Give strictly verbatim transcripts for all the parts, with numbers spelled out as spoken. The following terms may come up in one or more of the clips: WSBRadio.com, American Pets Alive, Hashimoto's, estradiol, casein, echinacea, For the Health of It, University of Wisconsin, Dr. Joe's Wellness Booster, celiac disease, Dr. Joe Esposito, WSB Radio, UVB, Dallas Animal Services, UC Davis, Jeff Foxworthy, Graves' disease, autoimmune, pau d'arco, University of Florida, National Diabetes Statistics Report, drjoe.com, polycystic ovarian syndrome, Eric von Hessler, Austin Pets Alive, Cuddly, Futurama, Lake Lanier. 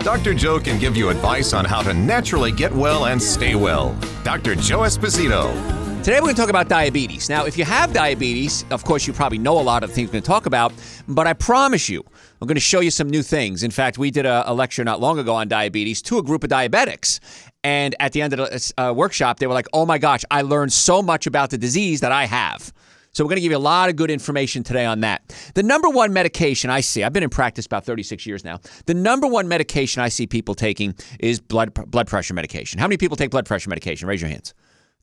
Doctor Joe can give you advice on how to naturally get well and stay well. Doctor Joe Esposito. Today we're going to talk about diabetes. Now, if you have diabetes, of course, you probably know a lot of the things we're going to talk about, but I promise you, I'm going to show you some new things. In fact, we did a, a lecture not long ago on diabetes to a group of diabetics. And at the end of the uh, workshop, they were like, oh my gosh, I learned so much about the disease that I have. So we're going to give you a lot of good information today on that. The number one medication I see, I've been in practice about thirty-six years now. The number one medication I see people taking is blood blood pressure medication. How many people take blood pressure medication? Raise your hands.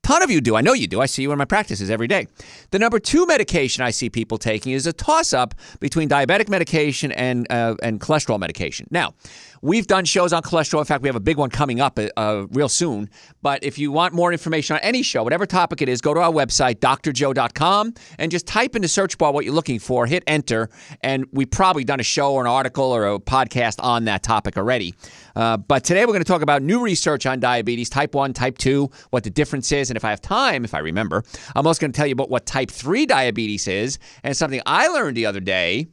Ton of you do. I know you do. I see you in my practices every day. The number two medication I see people taking is a toss-up between diabetic medication and uh, and cholesterol medication. Now, we've done shows on cholesterol. In fact, we have a big one coming up uh, real soon. But if you want more information on any show, whatever topic it is, go to our website, D R joe dot com, and just type in the search bar what you're looking for, hit enter, and we've probably done a show or an article or a podcast on that topic already. Uh, but today we're going to talk about new research on diabetes, type one, type two, what the difference is, and if I have time, if I remember, I'm also going to tell you about what type three diabetes is and something I learned the other day,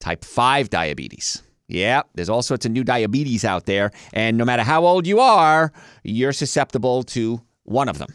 type five diabetes. Yeah, there's all sorts of new diabetes out there, and no matter how old you are, you're susceptible to one of them.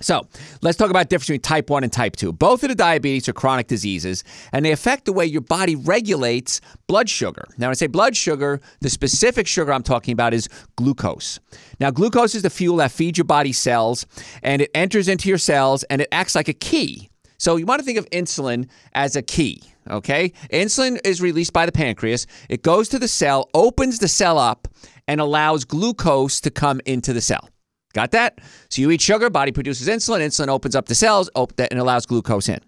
So let's talk about the difference between type one and type two. Both of the diabetes are chronic diseases, and they affect the way your body regulates blood sugar. Now, when I say blood sugar, the specific sugar I'm talking about is glucose. Now, glucose is the fuel that feeds your body cells, and it enters into your cells, and it acts like a key. So you want to think of insulin as a key, okay? Insulin is released by the pancreas. It goes to the cell, opens the cell up, and allows glucose to come into the cell. Got that? So you eat sugar, body produces insulin, insulin opens up the cells and allows glucose in.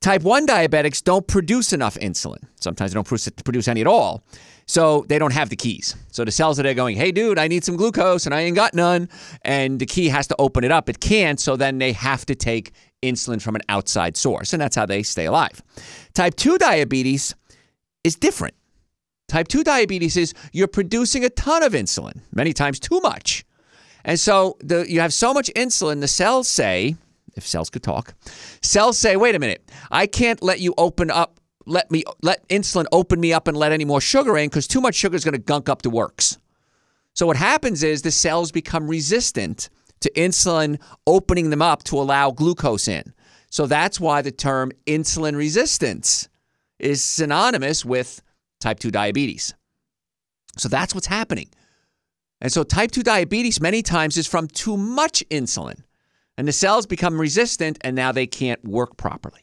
Type one diabetics don't produce enough insulin. Sometimes they don't produce any at all. So they don't have the keys. So the cells are there going, hey, dude, I need some glucose, and I ain't got none. And the key has to open it up. It can't, so then they have to take insulin from an outside source, and that's how they stay alive. Type two diabetes is different. Type two diabetes is you're producing a ton of insulin, many times too much. And so the, you have so much insulin, the cells say, if cells could talk, cells say, wait a minute, I can't let you open up, let me let insulin open me up and let any more sugar in because too much sugar is going to gunk up the works. So what happens is the cells become resistant to insulin opening them up to allow glucose in. So that's why the term insulin resistance is synonymous with type two diabetes. So that's what's happening. And so type two diabetes many times is from too much insulin. And the cells become resistant, and now they can't work properly.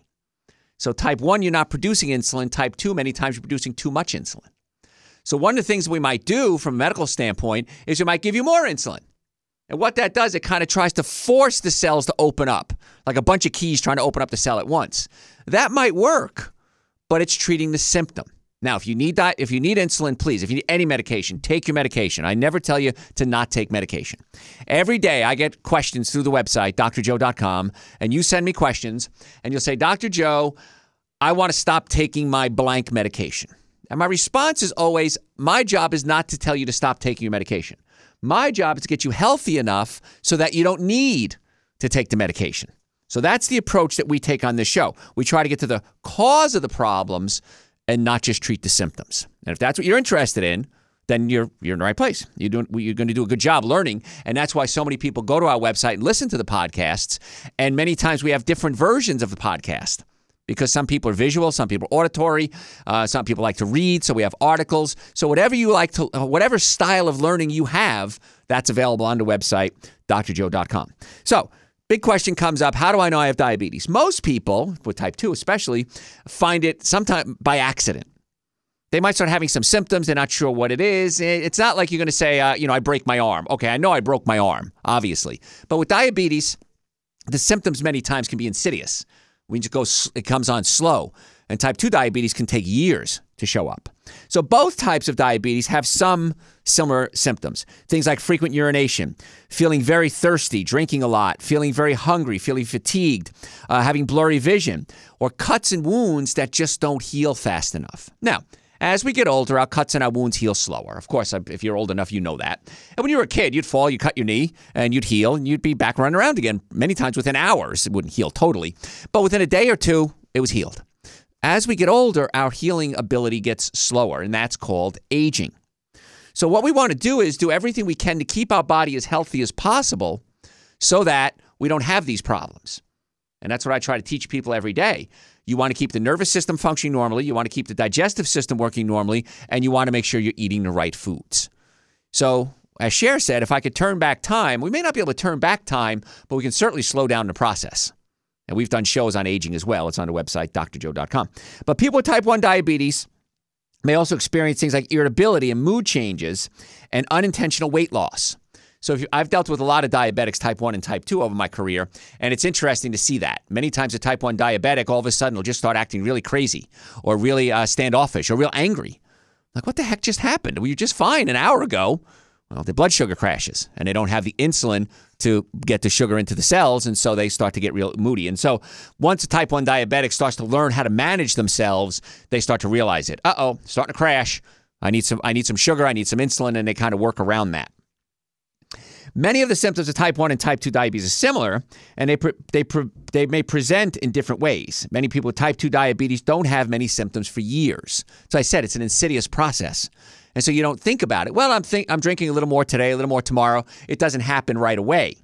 So type one, you're not producing insulin. Type two, many times you're producing too much insulin. So one of the things we might do from a medical standpoint is we might give you more insulin. And what that does, it kind of tries to force the cells to open up, like a bunch of keys trying to open up the cell at once. That might work, but it's treating the symptom. Now, if you need that, if you need insulin, please, if you need any medication, take your medication. I never tell you to not take medication. Every day I get questions through the website, D R joe dot com, and you send me questions, and you'll say, Doctor Joe, I want to stop taking my blank medication. And my response is always, my job is not to tell you to stop taking your medication. My job is to get you healthy enough so that you don't need to take the medication. So that's the approach that we take on this show. We try to get to the cause of the problems and not just treat the symptoms. And if that's what you're interested in, then you're you're in the right place. You're doing you're going to do a good job learning, and that's why so many people go to our website and listen to the podcasts. And many times we have different versions of the podcast because some people are visual, some people are auditory, uh, some people like to read. So we have articles. So whatever you like to, whatever style of learning you have, that's available on the website D R joe dot com. So. Big question comes up, how do I know I have diabetes? Most people, with type two especially, find it sometimes by accident. They might start having some symptoms. They're not sure what it is. It's not like you're going to say, uh, you know, I break my arm. Okay, I know I broke my arm, obviously. But with diabetes, the symptoms many times can be insidious. We just go, it comes on slow. And type two diabetes can take years to show up. So both types of diabetes have some similar symptoms. Things like frequent urination, feeling very thirsty, drinking a lot, feeling very hungry, feeling fatigued, uh, having blurry vision, or cuts and wounds that just don't heal fast enough. Now, as we get older, our cuts and our wounds heal slower. Of course, if you're old enough, you know that. And when you were a kid, you'd fall, you'd cut your knee, and you'd heal, and you'd be back running around again many times within hours. It wouldn't heal totally. But within a day or two, it was healed. As we get older, our healing ability gets slower, and that's called aging. So what we want to do is do everything we can to keep our body as healthy as possible so that we don't have these problems. And that's what I try to teach people every day. You want to keep the nervous system functioning normally. You want to keep the digestive system working normally. And you want to make sure you're eating the right foods. So, as Cher said, if I could turn back time, we may not be able to turn back time, but we can certainly slow down the process. And we've done shows on aging as well. It's on the website, D R joe dot com. But people with type one diabetes may also experience things like irritability and mood changes and unintentional weight loss. So if you, I've dealt with a lot of diabetics, type one and type two, over my career, and it's interesting to see that. Many times a type one diabetic all of a sudden will just start acting really crazy or really uh, standoffish or real angry. Like, what the heck just happened? Were you just fine an hour ago? Well, their blood sugar crashes, and they don't have the insulin to get the sugar into the cells, and so they start to get real moody. And so once a type one diabetic starts to learn how to manage themselves, they start to realize it. Uh-oh, starting to crash. I need some, I need some sugar. I need some insulin, and they kind of work around that. Many of the symptoms of type one and type two diabetes are similar, and they pre- they pre- they may present in different ways. Many people with type two diabetes don't have many symptoms for years. So I said it's an insidious process, and so you don't think about it. Well, I'm think- I'm drinking a little more today, a little more tomorrow. It doesn't happen right away.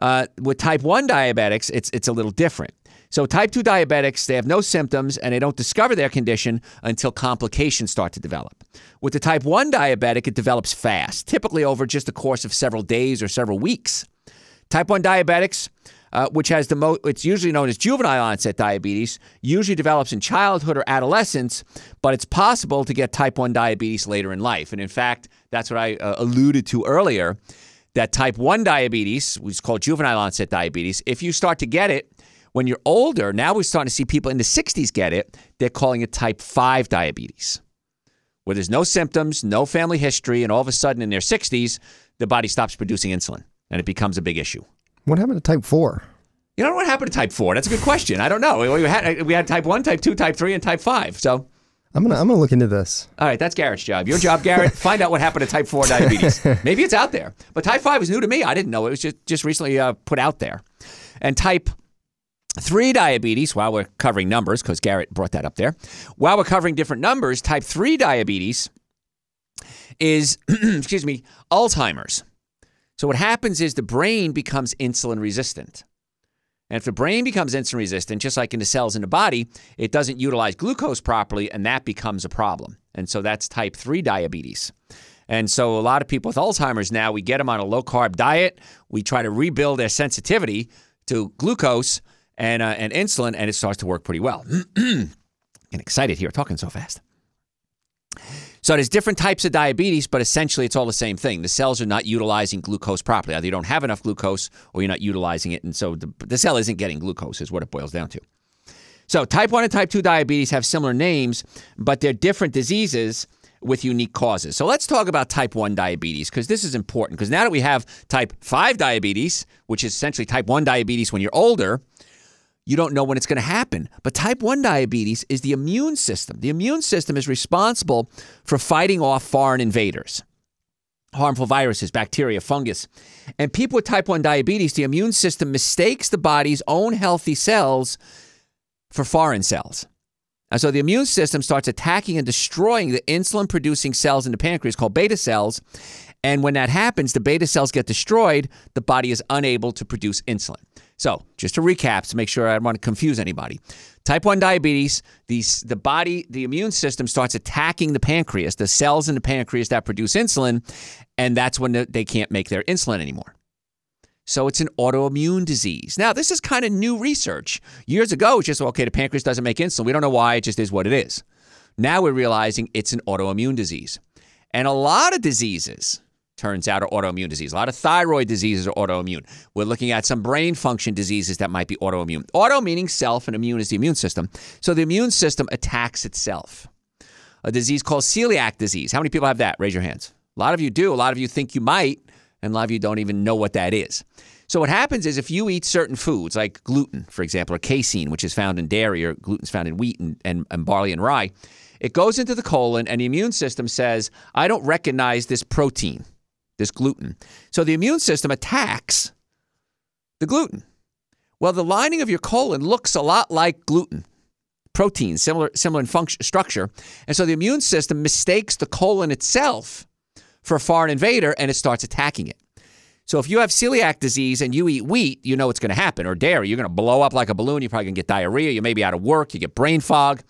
Uh, with type one diabetics, it's it's a little different. So type two diabetics, they have no symptoms, and they don't discover their condition until complications start to develop. With the type one diabetic, it develops fast, typically over just the course of several days or several weeks. Type one diabetics, uh, which has the most, it's usually known as juvenile onset diabetes, usually develops in childhood or adolescence, but it's possible to get type one diabetes later in life. And in fact, that's what I uh, alluded to earlier, that type one diabetes, which is called juvenile onset diabetes, if you start to get it when you're older, now we're starting to see people in the sixties get it. They're calling it type five diabetes, where there's no symptoms, no family history, and all of a sudden in their sixties, the body stops producing insulin, and it becomes a big issue. What happened to type four? You don't know what happened to type four. That's a good question. I don't know. We had, we had type one, type two, type three, and type five. So I'm going to I'm gonna look into this. All right, that's Garrett's job. Your job, Garrett, find out what happened to type four diabetes. Maybe it's out there. But type five is new to me. I didn't know. It was just, just recently uh, put out there. And type... Three diabetes, while we're covering numbers, because Garrett brought that up there, while we're covering different numbers, type three diabetes is, excuse me, Alzheimer's. So what happens is the brain becomes insulin resistant. And if the brain becomes insulin resistant, just like in the cells in the body, it doesn't utilize glucose properly, and that becomes a problem. And so that's type three diabetes. And so a lot of people with Alzheimer's now, we get them on a low-carb diet. We try to rebuild their sensitivity to glucose And, uh, and insulin, and it starts to work pretty well. Getting excited here, talking so fast. So there's different types of diabetes, but essentially it's all the same thing. The cells are not utilizing glucose properly. Either you don't have enough glucose or you're not utilizing it, and so the, the cell isn't getting glucose is what it boils down to. So type one and type two diabetes have similar names, but they're different diseases with unique causes. So let's talk about type one diabetes, because this is important, because now that we have type five diabetes, which is essentially type one diabetes when you're older, you don't know when it's going to happen. But type one diabetes is the immune system. The immune system is responsible for fighting off foreign invaders, harmful viruses, bacteria, fungus. And people with type one diabetes, the immune system mistakes the body's own healthy cells for foreign cells. And so the immune system starts attacking and destroying the insulin-producing cells in the pancreas called beta cells. And when that happens, the beta cells get destroyed. The body is unable to produce insulin. So just to recap, to make sure I don't want to confuse anybody, type one diabetes, the, the body, the immune system starts attacking the pancreas, the cells in the pancreas that produce insulin, and that's when they can't make their insulin anymore. So it's an autoimmune disease. Now, this is kind of new research. Years ago, it's just, okay, the pancreas doesn't make insulin. We don't know why. It just is what it is. Now we're realizing it's an autoimmune disease. And a lot of diseases, turns out, are autoimmune disease. A lot of thyroid diseases are autoimmune. We're looking at some brain function diseases that might be autoimmune. Auto meaning self, and immune is the immune system. So the immune system attacks itself. a disease called celiac disease. How many people have that? Raise your hands. A lot of you do. A lot of you think you might, and a lot of you don't even know what that is. So what happens is if you eat certain foods, like gluten, for example, or casein, which is found in dairy, or gluten's found in wheat and, and, and barley and rye, it goes into the colon, and the immune system says, I don't recognize this protein, this gluten. So the immune system attacks the gluten. Well, the lining of your colon looks a lot like gluten, protein, similar similar in function, structure. And so the immune system mistakes the colon itself for a foreign invader, and it starts attacking it. So if you have celiac disease and you eat wheat, you know what's going to happen, or dairy. You're going to blow up like a balloon. You're probably going to get diarrhea. You may be out of work. You get brain fog.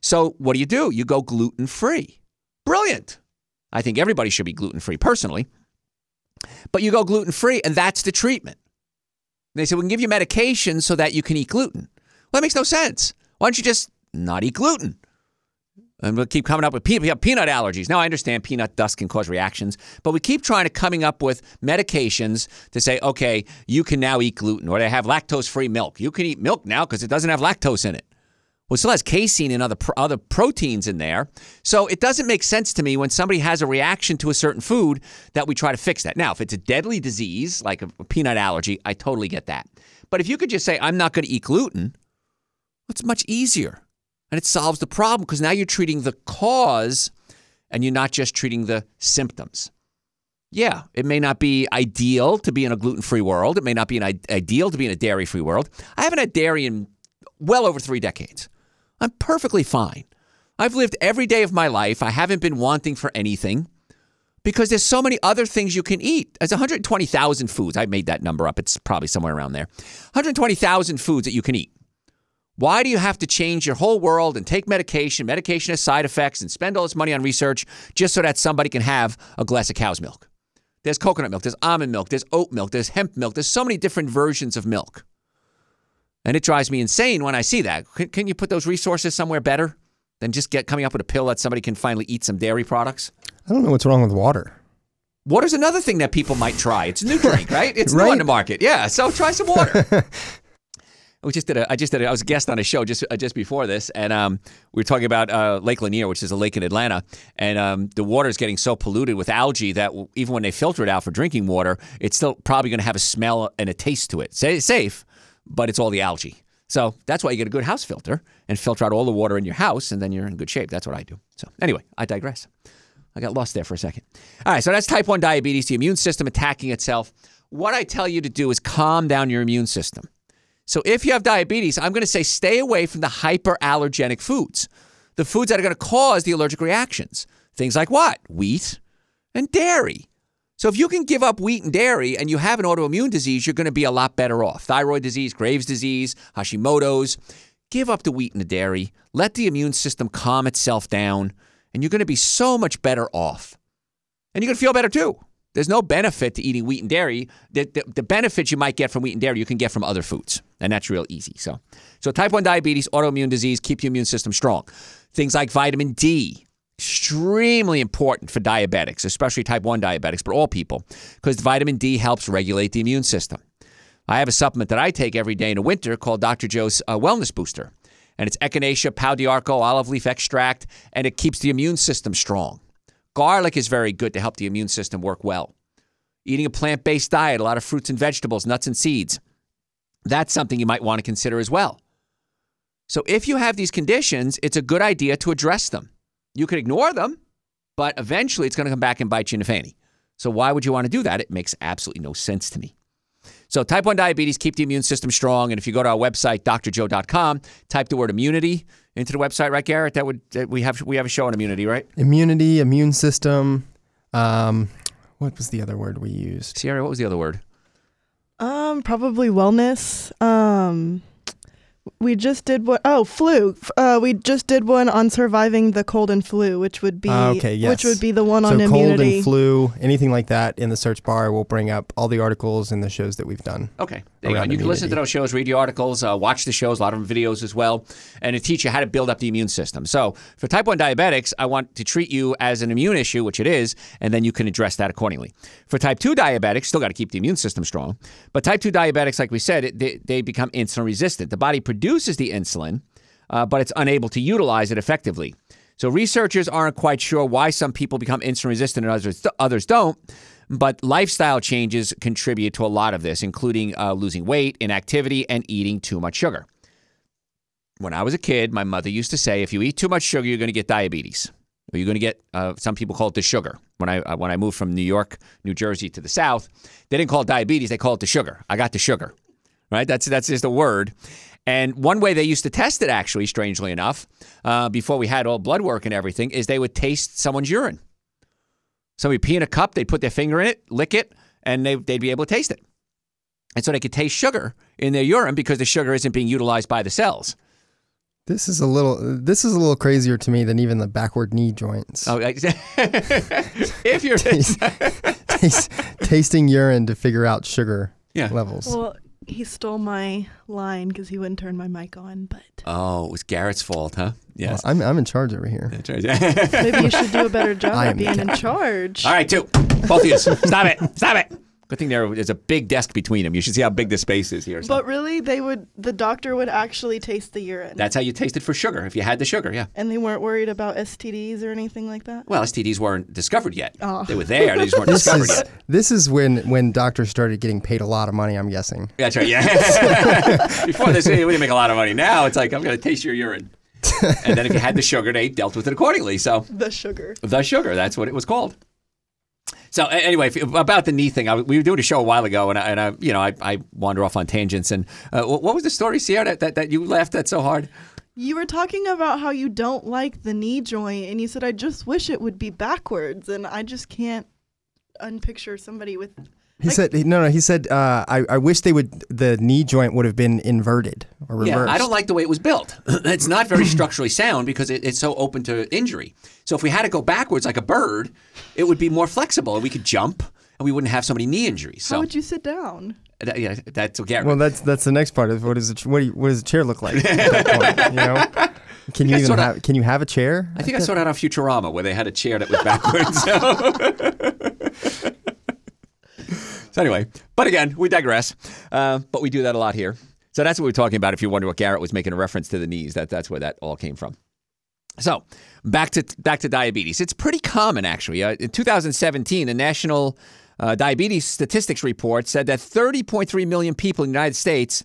So what do you do? You go gluten-free. Brilliant. I think everybody should be gluten-free personally. But you go gluten-free, and that's the treatment. And they say, we can give you medication so that you can eat gluten. Well, that makes no sense. Why don't you just not eat gluten? And we'll keep coming up with pe- we have peanut allergies. Now, I understand peanut dust can cause reactions, but we keep trying to coming up with medications to say, okay, you can now eat gluten, or they have lactose-free milk. You can eat milk now because it doesn't have lactose in it. Well, it still has casein and other, pro- other proteins in there. So it doesn't make sense to me when somebody has a reaction to a certain food that we try to fix that. Now, if it's a deadly disease, like a, a peanut allergy, I totally get that. But if you could just say, I'm not going to eat gluten, it's much easier. And it solves the problem because now you're treating the cause and you're not just treating the symptoms. Yeah, it may not be ideal to be in a gluten-free world. It may not be an I- ideal to be in a dairy-free world. I haven't had dairy in well over three decades. I'm perfectly fine. I've lived every day of my life. I haven't been wanting for anything because there's so many other things you can eat. There's one hundred twenty thousand foods. I made that number up. It's probably somewhere around there. one hundred twenty thousand foods that you can eat. Why do you have to change your whole world and take medication? Medication has side effects and spend all this money on research just so that somebody can have a glass of cow's milk. There's coconut milk. There's almond milk. There's oat milk. There's hemp milk. There's so many different versions of milk. And it drives me insane when I see that. Can, can you put those resources somewhere better than just get coming up with a pill that somebody can finally eat some dairy products? I don't know what's wrong with water. Water's another thing that people might try. It's a new drink, right? It's right? New on the market. Yeah, so try some water. We just did a, I just did a, I was a guest on a show just uh, just before this, and um, we were talking about uh, Lake Lanier, which is a lake in Atlanta, and um, the water is getting so polluted with algae that even when they filter it out for drinking water, it's still probably going to have a smell and a taste to it. Say it's safe, but it's all the algae. So that's why you get a good house filter and filter out all the water in your house, and then you're in good shape. That's what I do. So anyway, I digress. I got lost there for a second. All right, so that's type one diabetes, the immune system attacking itself. What I tell you to do is calm down your immune system. So if you have diabetes, I'm going to say stay away from the hyperallergenic foods, the foods that are going to cause the allergic reactions. Things like what? Wheat and dairy. So if you can give up wheat and dairy and you have an autoimmune disease, you're going to be a lot better off. Thyroid disease, Graves' disease, Hashimoto's. Give up the wheat and the dairy. Let the immune system calm itself down, and you're going to be so much better off. And you're going to feel better too. There's no benefit to eating wheat and dairy. The, the, the benefits you might get from wheat and dairy, you can get from other foods. And that's real easy. So so type one diabetes, autoimmune disease, keep your immune system strong. Things like vitamin D, extremely important for diabetics, especially type one diabetics, but all people, because vitamin D helps regulate the immune system. I have a supplement that I take every day in the winter called Doctor Joe's uh, Wellness Booster. And it's echinacea, pau d'arco, olive leaf extract, and it keeps the immune system strong. Garlic is very good to help the immune system work well. Eating a plant-based diet, a lot of fruits and vegetables, nuts and seeds. That's something you might want to consider as well. So if you have these conditions, it's a good idea to address them. You could ignore them, but eventually it's going to come back and bite you in the fanny. So why would you want to do that? It makes absolutely no sense to me. So type one diabetes, keep the immune system strong. And if you go to our website, D R joe dot com, type the word immunity into the website, right, Garrett? That would that we have we have a show on immunity, right? Immunity, immune system. Um, what was the other word we used? Sierra, what was the other word? Um, probably wellness. Um, we just did what? Oh, flu. Uh, we just did one on surviving the cold and flu, which would be uh, okay, yes. which would be the one so on immunity. So cold and flu, anything like that in the search bar, we'll bring up all the articles and the shows that we've done. Okay. There you go. You can listen to those shows, read the articles, uh, watch the shows, a lot of them videos as well, and it teach you how to build up the immune system. So for type one diabetics, I want to treat you as an immune issue, which it is, and then you can address that accordingly. For type two diabetics, still got to keep the immune system strong, but type two diabetics, like we said, it, they, they become insulin resistant. The body produces the insulin, uh, but it's unable to utilize it effectively. So researchers aren't quite sure why some people become insulin resistant and others others don't, but lifestyle changes contribute to a lot of this, including uh, losing weight, inactivity, and eating too much sugar. When I was a kid, my mother used to say, if you eat too much sugar, you're going to get diabetes. Or you're going to get, uh, some people call it the sugar. When I uh, when I moved from New York, New Jersey to the South, they didn't call it diabetes, they called it the sugar. I got the sugar, right? That's, that's just a word. And one way they used to test it, actually, strangely enough, uh, before we had all blood work and everything, is they would taste someone's urine. Somebody pee in a cup, they'd put their finger in it, lick it, and they, they'd be able to taste it. And so they could taste sugar in their urine because the sugar isn't being utilized by the cells. This is a little. This is a little crazier to me than even the backward knee joints. Oh, if you're taste, taste, tasting urine to figure out sugar yeah. levels. Well, he stole my line because he wouldn't turn my mic on. But oh, it was Garrett's fault, huh? Yes, well, I'm I'm in charge over here. Maybe you should do a better job of being in charge. All right, two, both of you, stop it, stop it. Good thing there is a big desk between them. You should see how big the space is here. But really, they would. The doctor would actually taste the urine. That's how you tasted for sugar, if you had the sugar, yeah. And they weren't worried about S T Ds or anything like that? Well, S T Ds weren't discovered yet. Oh. They were there. They just weren't this discovered is, yet. This is when, when doctors started getting paid a lot of money, I'm guessing. That's right, yeah. Before they said, we didn't make a lot of money. Now it's like, I'm going to taste your urine. And then if you had the sugar, they dealt with it accordingly. So the sugar. The sugar. That's what it was called. So anyway, about the knee thing, I, we were doing a show a while ago, and I, and I you know, I, I wander off on tangents. And uh, what was the story, Sierra, that, that, that you laughed at so hard? You were talking about how you don't like the knee joint, and you said, I just wish it would be backwards, and I just can't unpicture somebody with... He like, said, no, no, he said, uh, I, I wish they would, the knee joint would have been inverted or reversed. Yeah, I don't like the way it was built. It's not very structurally sound because it, it's so open to injury. So if we had to go backwards like a bird, it would be more flexible and we could jump and we wouldn't have so many knee injuries. So. How would you sit down? That, yeah, that's okay. Well, that's that's the next part of what is a, what, do you, what does a chair look like at that point, you know? Can you, you even have, out, can you have a chair? I think I, I saw that on Futurama where they had a chair that was backwards. So. So anyway, but again, we digress. Uh, but we do that a lot here. So that's what we're talking about. If you wonder what Garrett was making a reference to the knees, that that's where that all came from. So back to back to diabetes. It's pretty common, actually. Uh, in two thousand seventeen, the National uh, Diabetes Statistics Report said that thirty point three million people in the United States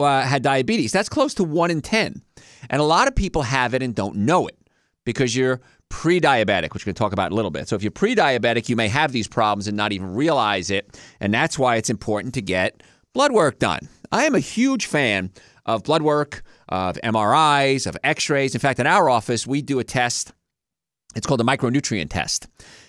uh, had diabetes. That's close to one in ten. And a lot of people have it and don't know it because you're pre-diabetic, which we're going to talk about in a little bit. So if you're pre-diabetic, you may have these problems and not even realize it. And that's why it's important to get blood work done. I am a huge fan of blood work, of M R Is, of x-rays. In fact, in our office, we do a test. It's called a micronutrient test.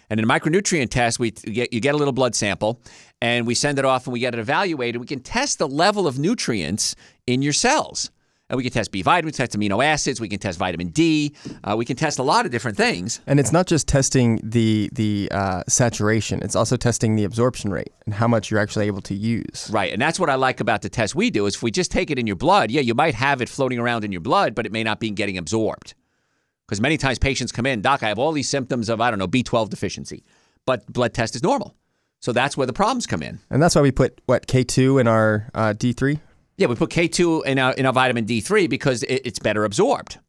And in a micronutrient test, we get, you get a little blood sample, and we send it off, and we get it evaluated. We can test the level of nutrients in your cells. And we can test B vitamins, test amino acids. We can test vitamin D. Uh, we can test a lot of different things. And it's not just testing the the uh, saturation. It's also testing the absorption rate and how much you're actually able to use. Right. And that's what I like about the test we do is if we just take it in your blood, yeah, you might have it floating around in your blood, but it may not be getting absorbed. Because many times patients come in, doc, I have all these symptoms of, I don't know, B twelve deficiency, but blood test is normal. So that's where the problems come in. And that's why we put, what, K two in our uh, D three? Yeah, we put K two in our, in our vitamin D three because it, it's better absorbed.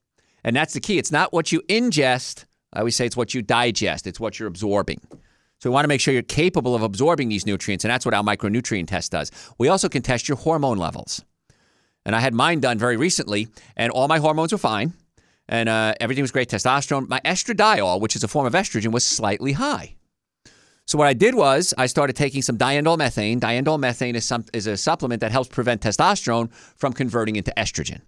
And that's the key. It's not what you ingest. I always say it's what you digest. It's what you're absorbing. So we want to make sure you're capable of absorbing these nutrients, and that's what our micronutrient test does. We also can test your hormone levels. And I had mine done very recently, and all my hormones were fine, and uh, everything was great. Testosterone. My estradiol, which is a form of estrogen, was slightly high. So what I did was I started taking some diandolmethane. Diandolmethane is, some, is a supplement that helps prevent testosterone from converting into estrogen.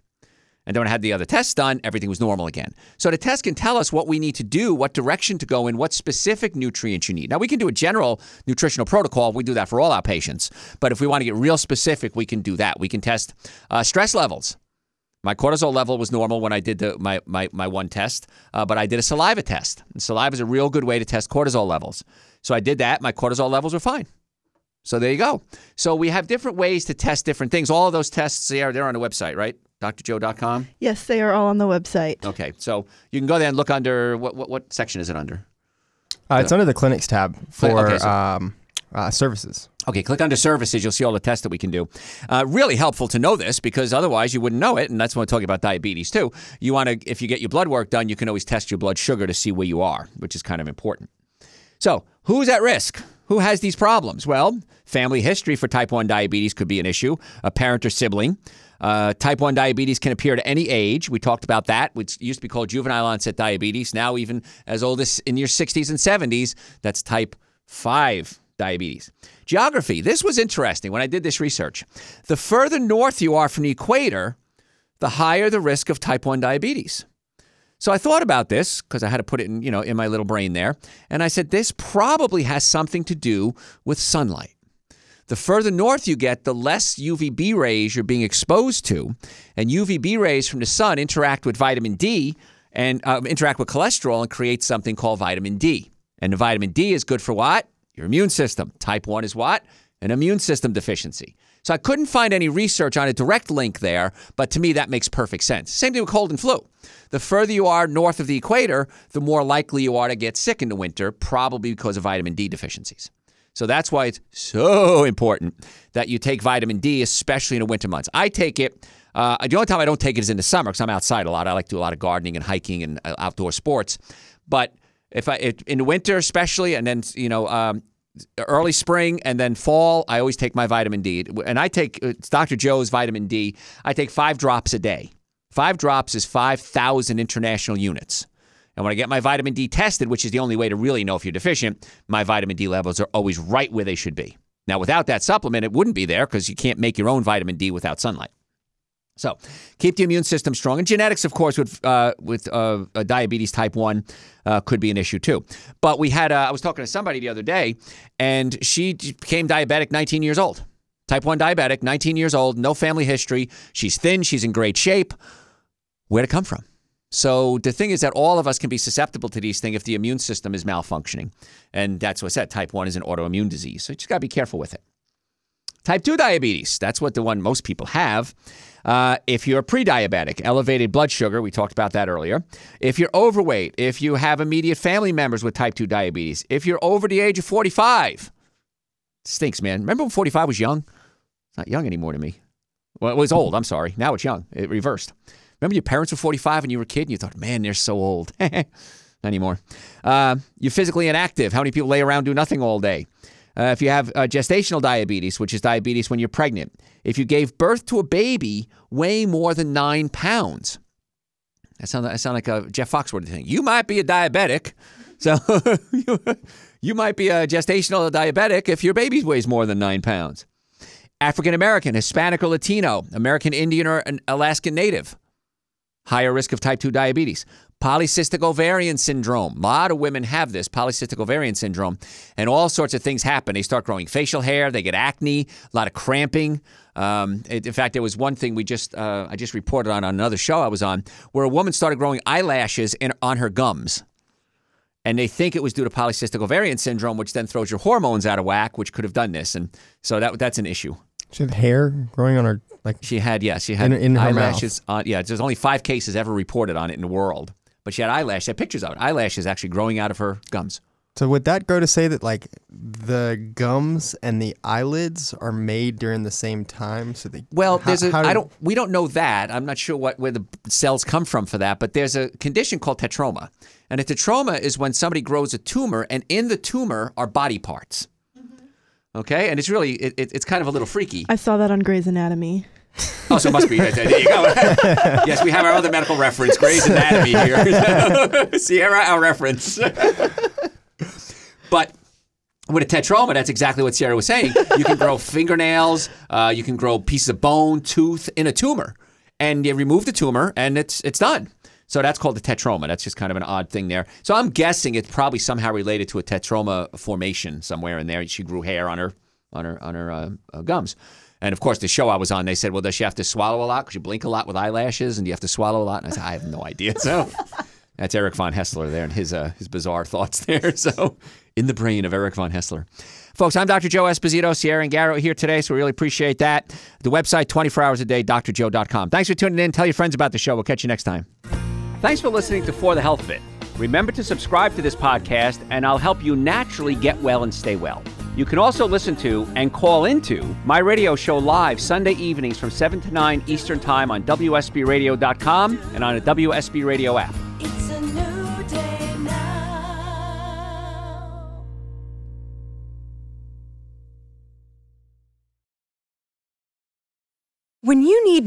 And then when I had the other tests done, everything was normal again. So the test can tell us what we need to do, what direction to go in, what specific nutrients you need. Now, we can do a general nutritional protocol. We do that for all our patients. But if we want to get real specific, we can do that. We can test uh, stress levels. My cortisol level was normal when I did the, my, my, my one test, uh, but I did a saliva test. And saliva is a real good way to test cortisol levels. So I did that. My cortisol levels were fine. So there you go. So we have different ways to test different things. All of those tests, they are, they're on the website, right? D R joe dot com? Yes, they are all on the website. Okay. So you can go there and look under, what what, what section is it under? Uh, it's under the clinics tab for okay, so. um, Uh, services. Okay, click under services. You'll see all the tests that we can do. Uh, really helpful to know this because otherwise you wouldn't know it. And that's when we're talking about diabetes too. You want to, if you get your blood work done, you can always test your blood sugar to see where you are, which is kind of important. So who's at risk? Who has these problems? Well, family history for type one diabetes could be an issue. A parent or sibling. Uh, type one diabetes can appear at any age. We talked about that, which used to be called juvenile onset diabetes. Now even as old as in your sixties and seventies, that's type five diabetes. Geography. This was interesting when I did this research. The further north you are from the equator, the higher the risk of type one diabetes. So I thought about this because I had to put it in, you know, in my little brain there. And I said, this probably has something to do with sunlight. The further north you get, the less U V B rays you're being exposed to. And U V B rays from the sun interact with vitamin D and uh, interact with cholesterol and create something called vitamin D. And the vitamin D is good for what? Your immune system. Type one is what? An immune system deficiency. So I couldn't find any research on a direct link there, but to me that makes perfect sense. Same thing with cold and flu. The further you are north of the equator, the more likely you are to get sick in the winter, probably because of vitamin D deficiencies. So that's why it's so important that you take vitamin D, especially in the winter months. I take it. Uh, the only time I don't take it is in the summer because I'm outside a lot. I like to do a lot of gardening and hiking and uh, outdoor sports. But If I it, in the winter, especially, and then you know, um, early spring and then fall, I always take my vitamin D, and I take it's Doctor Joe's vitamin D. I take five drops a day. Five drops is five thousand international units. And when I get my vitamin D tested, which is the only way to really know if you're deficient, my vitamin D levels are always right where they should be. Now, without that supplement, it wouldn't be there because you can't make your own vitamin D without sunlight. So keep the immune system strong. And genetics, of course, with uh, with uh, diabetes type one uh, could be an issue, too. But we had, uh, I was talking to somebody the other day, and she became diabetic nineteen years old. Type one diabetic, nineteen years old, no family history. She's thin. She's in great shape. Where'd it come from? So the thing is that all of us can be susceptible to these things if the immune system is malfunctioning. And that's what I said. Type one is an autoimmune disease. So you just got to be careful with it. Type two diabetes, that's what the one most people have. Uh, if you're pre-diabetic, elevated blood sugar, we talked about that earlier. If you're overweight, if you have immediate family members with type two diabetes, if you're over the age of forty-five, stinks, man. Remember when forty-five was young? It's not young anymore to me. Well, it was old, I'm sorry. Now it's young. It reversed. Remember your parents were forty-five and you were a kid and you thought, man, they're so old. Not anymore. Uh, you're physically inactive. How many people lay around do nothing all day? Uh, if you have uh, gestational diabetes, which is diabetes when you're pregnant, if you gave birth to a baby weighing more than nine pounds, that sounds that sound like a Jeff Foxworthy thing. You might be a diabetic, so you, you might be a gestational diabetic if your baby weighs more than nine pounds. African American, Hispanic or Latino, American Indian or an Alaskan Native, higher risk of type two diabetes. Polycystic ovarian syndrome. A lot of women have this, polycystic ovarian syndrome, and all sorts of things happen. They start growing facial hair. They get acne, a lot of cramping. Um, it, in fact, there was one thing we just uh, I just reported on, on another show I was on where a woman started growing eyelashes in, on her gums, and they think it was due to polycystic ovarian syndrome, which then throws your hormones out of whack, which could have done this. And so that that's an issue. She had hair growing on her, like she had, yes, yeah, she had in, in her eyelashes. Mouth. On, yeah, there's only five cases ever reported on it in the world. But she had eyelashes. She had pictures of it. Eyelashes actually growing out of her gums. So would that go to say that, like, the gums and the eyelids are made during the same time? So they well, how, there's a. How do, I don't. We don't know that. I'm not sure what where the cells come from for that. But there's a condition called tetroma, and a tetroma is when somebody grows a tumor, and in the tumor are body parts. Mm-hmm. Okay, and it's really it, it, it's kind of a little freaky. I saw that on Grey's Anatomy. Oh, so it must be. There you go. Yes, we have our other medical reference, Grey's Anatomy here. Sierra, our reference. But with a tetroma, that's exactly what Sierra was saying. You can grow fingernails. Uh, you can grow pieces of bone, tooth in a tumor. And you remove the tumor, and it's it's done. So that's called a tetroma. That's just kind of an odd thing there. So I'm guessing it's probably somehow related to a tetroma formation somewhere in there. She grew hair on her on her, on her uh, uh, gums. And, of course, the show I was on, they said, well, does she have to swallow a lot? Because you blink a lot with eyelashes and you have to swallow a lot. And I said, I have no idea. So that's Eric von Hessler there and his, uh, his bizarre thoughts there. So in the brain of Eric von Hessler. Folks, I'm Doctor Joe Esposito. Sierra and Garrett are here today, so we really appreciate that. The website, twenty-four hours a day, D R joe dot com. Thanks for tuning in. Tell your friends about the show. We'll catch you next time. Thanks for listening to For the Health of It. Remember to subscribe to this podcast, and I'll help you naturally get well and stay well. You can also listen to and call into my radio show live Sunday evenings from seven to nine Eastern Time on W S B Radio dot com and on a W S B Radio app. It's a new day now. When you need